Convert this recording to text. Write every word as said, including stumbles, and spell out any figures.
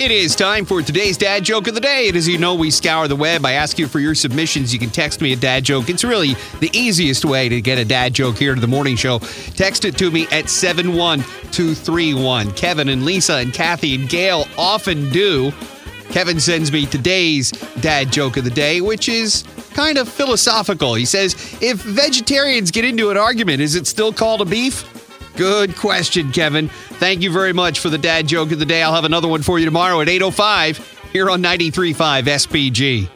It is time for today's Dad Joke of the Day. And as you know, we scour the web. I ask you for your submissions. You can text me a dad joke. It's really the easiest way to get a dad joke here to the morning show. Text it to me at seven one two three one. Kevin and Lisa and Kathy and Gail often do. Kevin sends me today's Dad Joke of the Day, which is kind of philosophical. He says, if vegetarians get into an argument, is it still called a beef? Good question, Kevin. Thank you very much for the Dad Joke of the Day. I'll have another one for you tomorrow at eight oh five here on ninety-three point five S P G.